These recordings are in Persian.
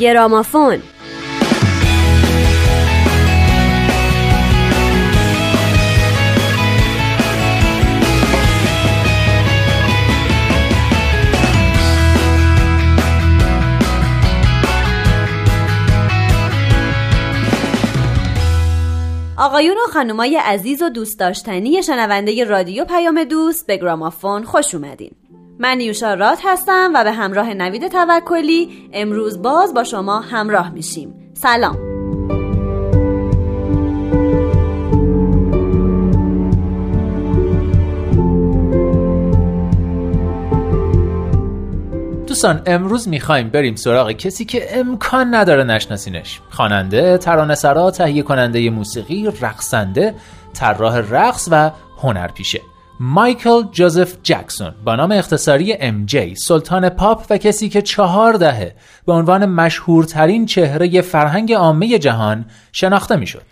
گرامافون. آقایون و خانمای عزیز و دوست داشتنی شنونده رادیو پیام دوست، به گرامافون خوش اومدین. من نیوشا راد هستم و به همراه نوید توکلی امروز باز با شما همراه میشیم. سلام. دوستان، امروز میخوایم بریم سراغ کسی که امکان نداره نشناسینش. خواننده، ترانه‌سرا، تهیه کننده موسیقی، رقصنده، طراح رقص و هنرپیشه. مایکل جوزف جکسون با نام اختصاری MJ، سلطان پاپ و کسی که 4 دهه به عنوان مشهورترین چهره فرهنگ عامه جهان شناخته میشد.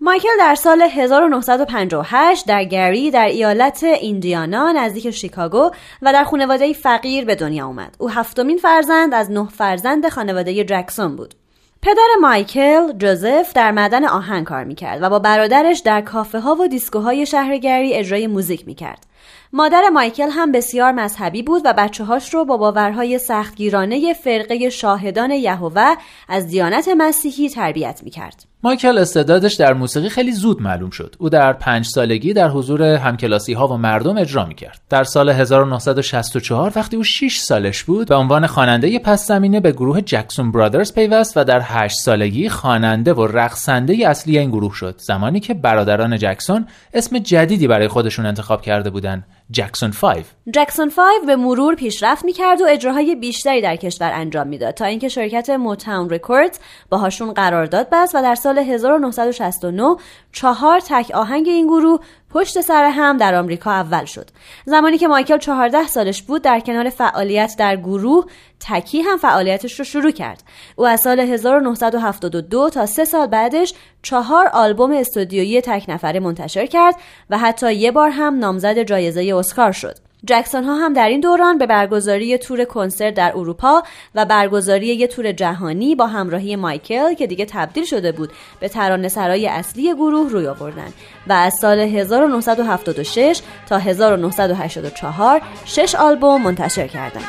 مایکل در سال 1958 در گری در ایالت ایندیانا نزدیک شیکاگو و در خانواده فقیر به دنیا آمد. او 7مین فرزند از 9 فرزند خانواده جکسون بود. پدر مایکل، جوزف، در معدن آهن کار میکرد و با برادرش در کافه ها و دیسکوهای شهر گری اجرای موزیک میکرد. مادر مایکل هم بسیار مذهبی بود و بچه هاش رو با باورهای سختگیرانه فرقه شاهدان یهوه از دیانت مسیحی تربیت میکرد. مایکل استعدادش در موسیقی خیلی زود معلوم شد. او در 5 سالگی در حضور همکلاسی‌ها و مردم اجرا می‌کرد. در سال 1964 وقتی او 6 سالش بود به عنوان خواننده پس‌زمینه به گروه جکسون برادرز پیوست و در 8 سالگی خواننده و رقصنده اصلی این گروه شد. زمانی که برادران جکسون اسم جدیدی برای خودشون انتخاب کرده بودند، جکسون 5. جکسون 5 به مرور پیشرفت می‌کرد و اجراهای بیشتری در کشور انجام می‌داد تا اینکه شرکت موتاون رکوردز باهاشون قرارداد بست و در سال 1969 4 تک آهنگ این گروه پشت سر هم در آمریکا اول شد. زمانی که مایکل 14 سالش بود در کنار فعالیت در گروه تکی هم فعالیتش رو شروع کرد. او از سال 1972 تا 3 سال بعدش 4 آلبوم استودیویی تک نفره منتشر کرد و حتی یه بار هم نامزد جایزه اسکار شد. جکسون ها هم در این دوران به برگزاری تور کنسرت در اروپا و برگزاری یک تور جهانی با همراهی مایکل که دیگه تبدیل شده بود به ترانه‌سرای اصلی گروه روی آوردن و از سال 1976 تا 1984 6 آلبوم منتشر کردند.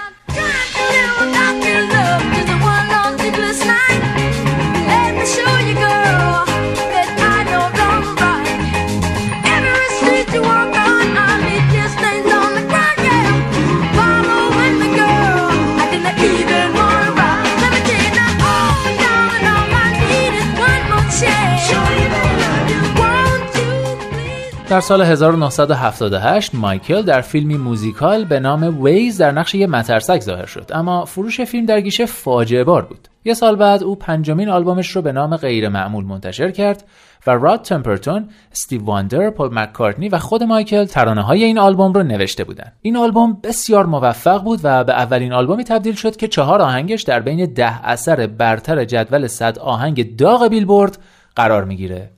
در سال 1978 مایکل در فیلمی موزیکال به نام ویز در نقش یک مترسک ظاهر شد، اما فروش فیلم در گیشه فاجعه بار بود. 1 سال بعد او 5مین آلبومش رو به نام غیر معمول منتشر کرد و راد تمپرتون، استیو واندر، پول مکارتنی و خود مایکل ترانه‌های این آلبوم رو نوشته بودند. این آلبوم بسیار موفق بود و به اولین آلبومی تبدیل شد که 4 آهنگش در بین 10 اثر برتر جدول 100 آهنگ داغ بیلبورد قرار میگیره.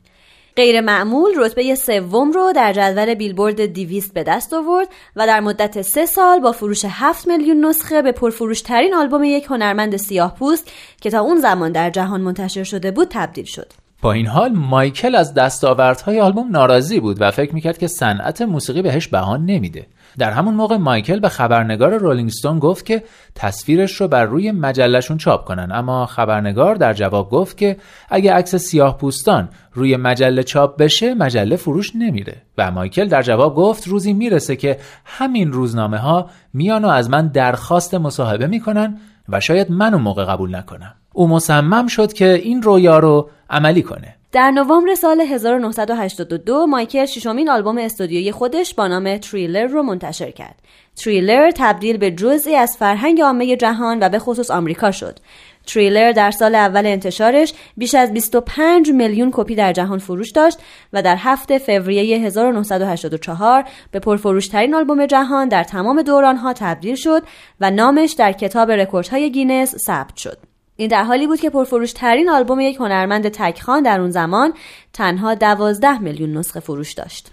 غیر معمول رتبه 3 رو در جدول بیلبورد 200 به دست آورد و در مدت 3 سال با فروش 7 میلیون نسخه به پرفروشترین آلبوم یک هنرمند سیاه‌پوست که تا اون زمان در جهان منتشر شده بود تبدیل شد. با این حال مایکل از دستاوردهای آلبوم ناراضی بود و فکر میکرد که صنعت موسیقی بهش بها نمیده. در همون موقع مایکل به خبرنگار رولینگ استون گفت که تصویرش رو بر روی مجله‌شون چاپ کنن، اما خبرنگار در جواب گفت که اگه عکس سیاه‌پوستان روی مجله چاپ بشه مجله فروش نمیره و مایکل در جواب گفت روزی میرسه که همین روزنامه‌ها میان و از من درخواست مصاحبه میکنن و شاید من اون موقع قبول نکنم. او مصمم شد که این رویا رو عملی کنه. در نوامبر سال 1982 مایکل 6مین آلبوم استودیویی خودش با نام تریلر رو منتشر کرد. تریلر تبدیل به جزئی از فرهنگ عامه جهان و به خصوص آمریکا شد. تریلر در سال اول انتشارش بیش از 25 میلیون کپی در جهان فروش داشت و در 7 فوریه 1984 به پرفروشترین آلبوم جهان در تمام دورانها تبدیل شد و نامش در کتاب رکوردهای گینس ثبت شد. این در حالی بود که پرفروشترین آلبوم یک هنرمند تک‌خوان در اون زمان تنها 12 میلیون نسخه فروش داشت.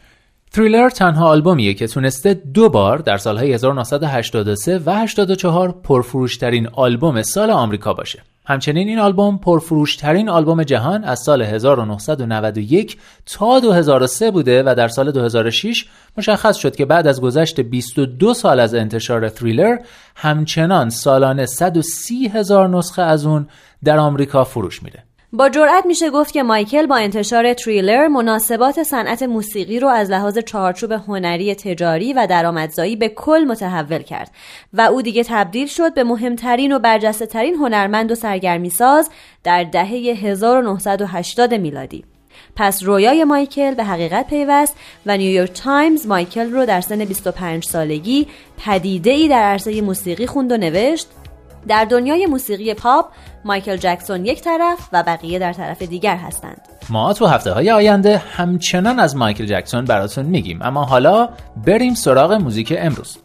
تریلر تنها آلبومیه که تونسته 2 بار در سالهای 1983 و 84 پرفروشترین آلبوم سال آمریکا باشه. همچنین این آلبوم پرفروشترین آلبوم جهان از سال 1991 تا 2003 بوده و در سال 2006 مشخص شد که بعد از گذشت 22 سال از انتشار تریلر همچنان سالانه 130,000 نسخه از اون در آمریکا فروش میره. با جرئت میشه گفت که مایکل با انتشار تریلر مناسبات صنعت موسیقی رو از لحاظ چارچوب هنری، تجاری و درآمدزایی به کل متحول کرد و او دیگه تبدیل شد به مهمترین و برجسته‌ترین هنرمند و سرگرمی‌ساز در دهه 1980 میلادی. پس رویای مایکل به حقیقت پیوست و نیویورک تایمز مایکل رو در سن 25 سالگی پدیده‌ای در عرصه موسیقی خوند و نوشت: در دنیای موسیقی پاپ مایکل جکسون یک طرف و بقیه در طرف دیگر هستند. ما تو هفته‌های آینده همچنان از مایکل جکسون براتون میگیم، اما حالا بریم سراغ موزیک امروز.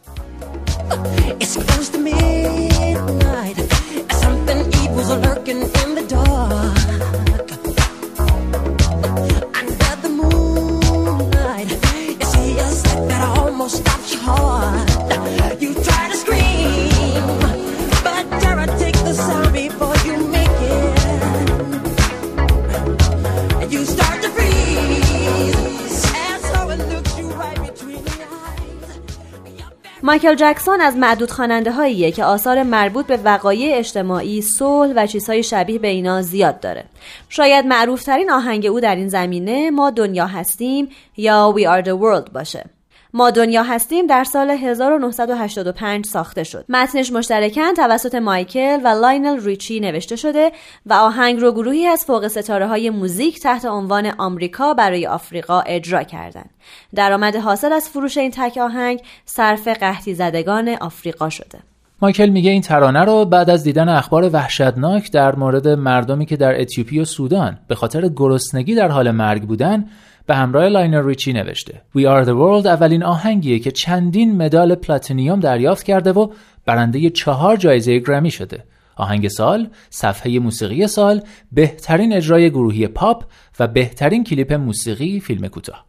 مایکل جکسون از معدود خواننده هاییه که آثار مربوط به وقایع اجتماعی، صلح و چیزهای شبیه به اینا زیاد داره. شاید معروف ترین آهنگ او در این زمینه ما دنیا هستیم یا We Are The World باشه. ما دنیا هستیم در سال 1985 ساخته شد. متنش مشترکاً توسط مایکل و لاینل ریچی نوشته شده و آهنگ رو گروهی از فوق ستاره های موزیک تحت عنوان آمریکا برای آفریقا اجرا کردند. درآمد حاصل از فروش این تک آهنگ صرف قحطی زدگان آفریقا شده. مایکل میگه این ترانه رو بعد از دیدن اخبار وحشتناک در مورد مردمی که در اتیوپی و سودان به خاطر گرسنگی در حال مرگ بودن به همراه لاینل ریچی نوشته. We Are The World اولین آهنگیه که چندین مدال پلاتینیوم دریافت کرده و برنده 4 جایزه گرمی شده. آهنگ سال، صفحه موسیقی سال، بهترین اجرای گروهی پاپ و بهترین کلیپ موسیقی فیلم کوتاه.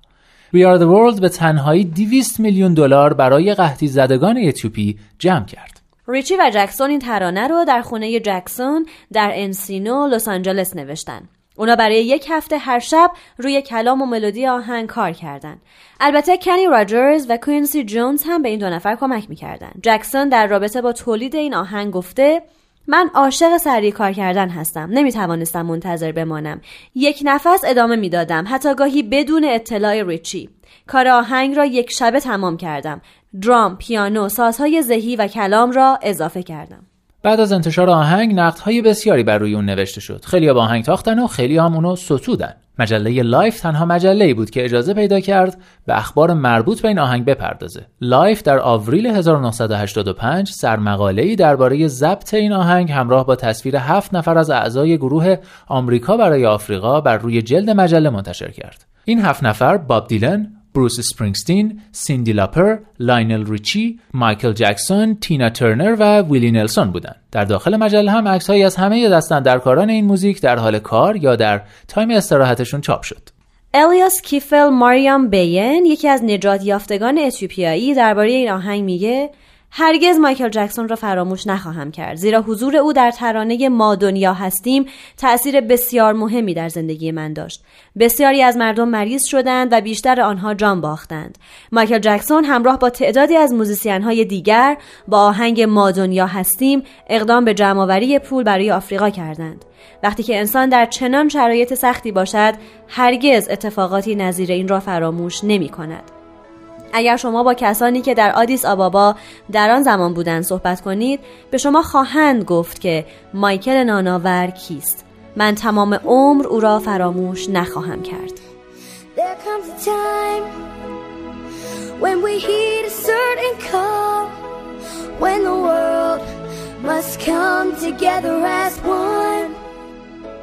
We Are The World به تنهایی 200 میلیون دلار برای قحطی زدگان اتیوپی جمع کرد. ریچی و جکسون این ترانه رو در خونه جکسون در انسینو، لس آنجلس نوشتن. اونا برای یک هفته هر شب روی کلام و ملودی آهنگ کار کردن. البته کنی راجرز و کوینسی جونز هم به این 2 نفر کمک میکردن. جکسون در رابطه با تولید این آهنگ گفته: من عاشق سریع کار کردن هستم. نمیتوانستم منتظر بمانم. یک نفس ادامه میدادم، حتی گاهی بدون اطلاع ریچی. کار آهنگ را یک شبه تمام کردم. درام، پیانو، سازهای ذهی و کلام را اضافه کردم. بعد از انتشار آهنگ نقدهای بسیاری بر روی اون نوشته شد. خیلی‌ها با آهنگ تاختن و خیلی‌ها هم اونو ستودن. مجله لایف تنها مجله‌ای بود که اجازه پیدا کرد به اخبار مربوط به این آهنگ بپردازه. لایف در آوریل 1985 سرمقاله‌ای درباره ضبط این آهنگ همراه با تصویر 7 نفر از اعضای گروه آمریکا برای آفریقا بر روی جلد مجله منتشر کرد. این 7 نفر باب دیلن، بروس اسپرینگستین، سیندی لاپر، لاینل ریچی، مایکل جکسون، تینا ترنر و ویلی نلسون بودند. در داخل مجله هم عکس‌هایی از همه دست‌اندرکاران این موزیک در حال کار یا در تایم استراحتشون چاپ شد. الیاس کیفل، مریام بیان، یکی از نجات یافتگان اتیوپیایی، درباره این آهنگ میگه: هرگز مایکل جکسون را فراموش نخواهم کرد، زیرا حضور او در ترانه ما دنیا هستیم تأثیر بسیار مهمی در زندگی من داشت. بسیاری از مردم مریض شدند و بیشتر آنها جان باختند. مایکل جکسون همراه با تعدادی از موزیسین‌های دیگر با آهنگ ما دنیا هستیم اقدام به جمع‌آوری پول برای آفریقا کردند. وقتی که انسان در چنان شرایط سختی باشد، هرگز اتفاقاتی نظیر این را فراموش نمی‌کند. اگر شما با کسانی که در آدیس آبابا در آن زمان بودند صحبت کنید، به شما خواهند گفت که مایکل ناناور کیست. من تمام عمر او را فراموش نخواهم کرد. There comes a time when we heed a certain call, when the world must come together as one.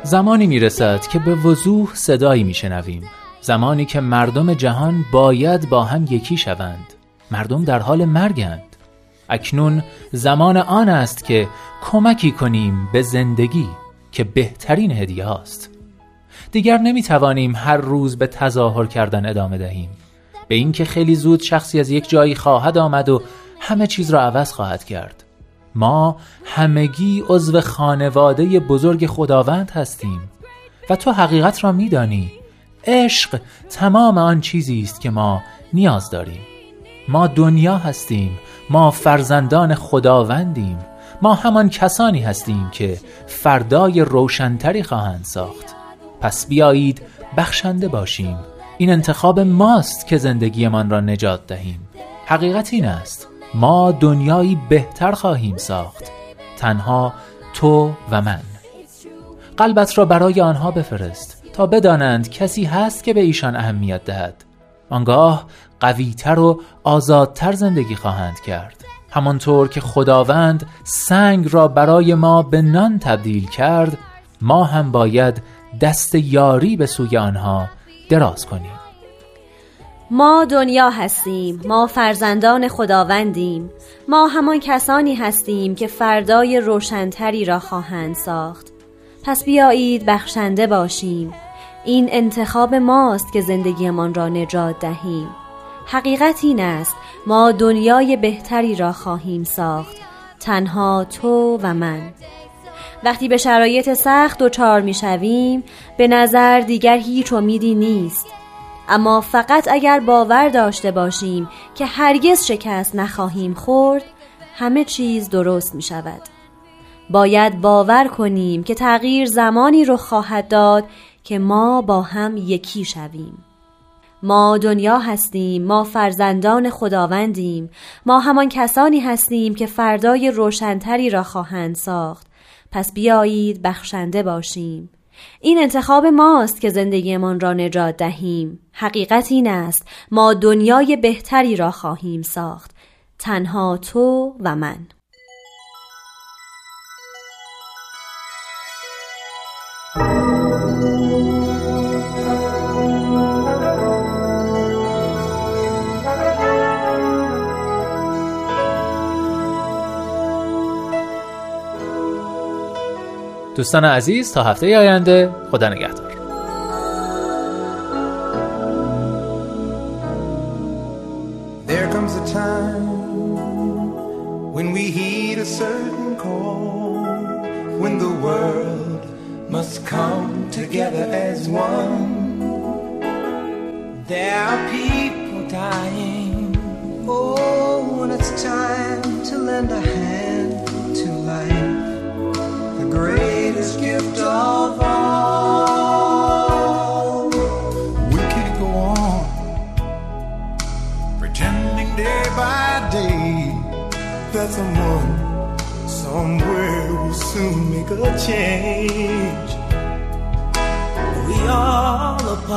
زمانی میرسد که به وضوح صدایی میشنویم، زمانی که مردم جهان باید با هم یکی شوند. مردم در حال مرگند. اکنون زمان آن است که کمکی کنیم به زندگی که بهترین هدیه است. دیگر نمیتوانیم هر روز به تظاهر کردن ادامه دهیم، به این که خیلی زود شخصی از یک جایی خواهد آمد و همه چیز را عوض خواهد کرد. ما همگی عضو خانواده بزرگ خداوند هستیم و تو حقیقت را می‌دانی. عشق تمام آن چیزی است که ما نیاز داریم. ما دنیا هستیم، ما فرزندان خداوندیم، ما همان کسانی هستیم که فردای روشنتری خواهند ساخت. پس بیایید بخشنده باشیم. این انتخاب ماست که زندگیمان را نجات دهیم. حقیقت این است، ما دنیایی بهتر خواهیم ساخت، تنها تو و من. قلبت را برای آنها بفرست تا بدانند کسی هست که به ایشان اهمیت دهد. آنگاه قویتر و آزادتر زندگی خواهند کرد، همانطور که خداوند سنگ را برای ما به نان تبدیل کرد. ما هم باید دست یاری به سوی آنها دراز کنیم. ما دنیا هستیم، ما فرزندان خداوندیم، ما همان کسانی هستیم که فردای روشنتری را خواهند ساخت. پس بیایید بخشنده باشیم. این انتخاب ماست که زندگیمان را نجات دهیم. حقیقت این است، ما دنیای بهتری را خواهیم ساخت، تنها تو و من. وقتی به شرایط سخت دچار می‌شویم، به نظر دیگر هیچ امیدی نیست، اما فقط اگر باور داشته باشیم که هرگز شکست نخواهیم خورد، همه چیز درست می شود. باید باور کنیم که تغییر زمانی رو خواهد داد که ما با هم یکی شویم. ما دنیا هستیم، ما فرزندان خداوندیم، ما همان کسانی هستیم که فردای روشنتری را خواهند ساخت. پس بیایید بخشنده باشیم. این انتخاب ماست که زندگیمان را نجات دهیم. حقیقت این است، ما دنیای بهتری را خواهیم ساخت، تنها تو و من. دوستان عزیز، تا هفته آینده، خدا نگهدار. There comes a time when we heed a certain call, when the world must come together as one. There are people dying, oh, and it's time to lend a hand to life. The greatest gift of all. We can't go on pretending day by day that someone somewhere will soon make a change. We all are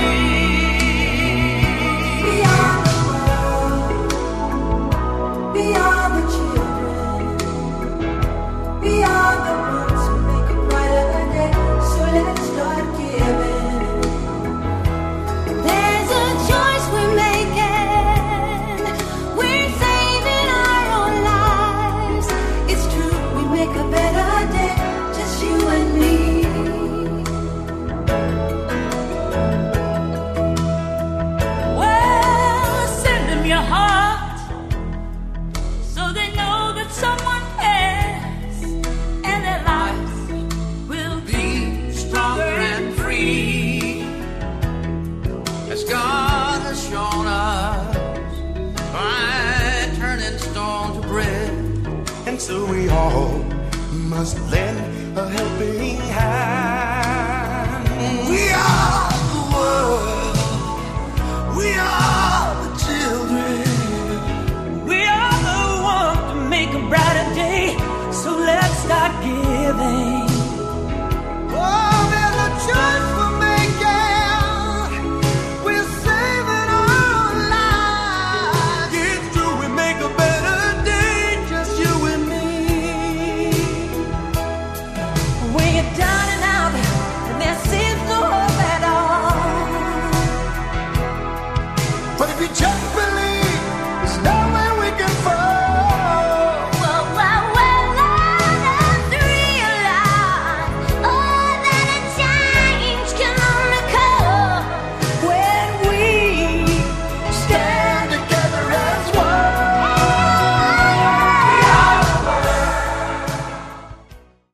need. We are the children, we are the ones who make a brighter day, so let's start giving. There's a choice we're making, we're saving our own lives. It's true, we make a better day, just you and me. Well, send them your heart, someone cares, and their lives will be stronger and free. As God has shown us by turning stone to bread, and so we all must lend a helping hand. We are the world, we are the children. Brighter day, so let's start giving. Oh, there's a choice we're making, we're saving our lives. It's true, we make a better day, just you and me. When you're down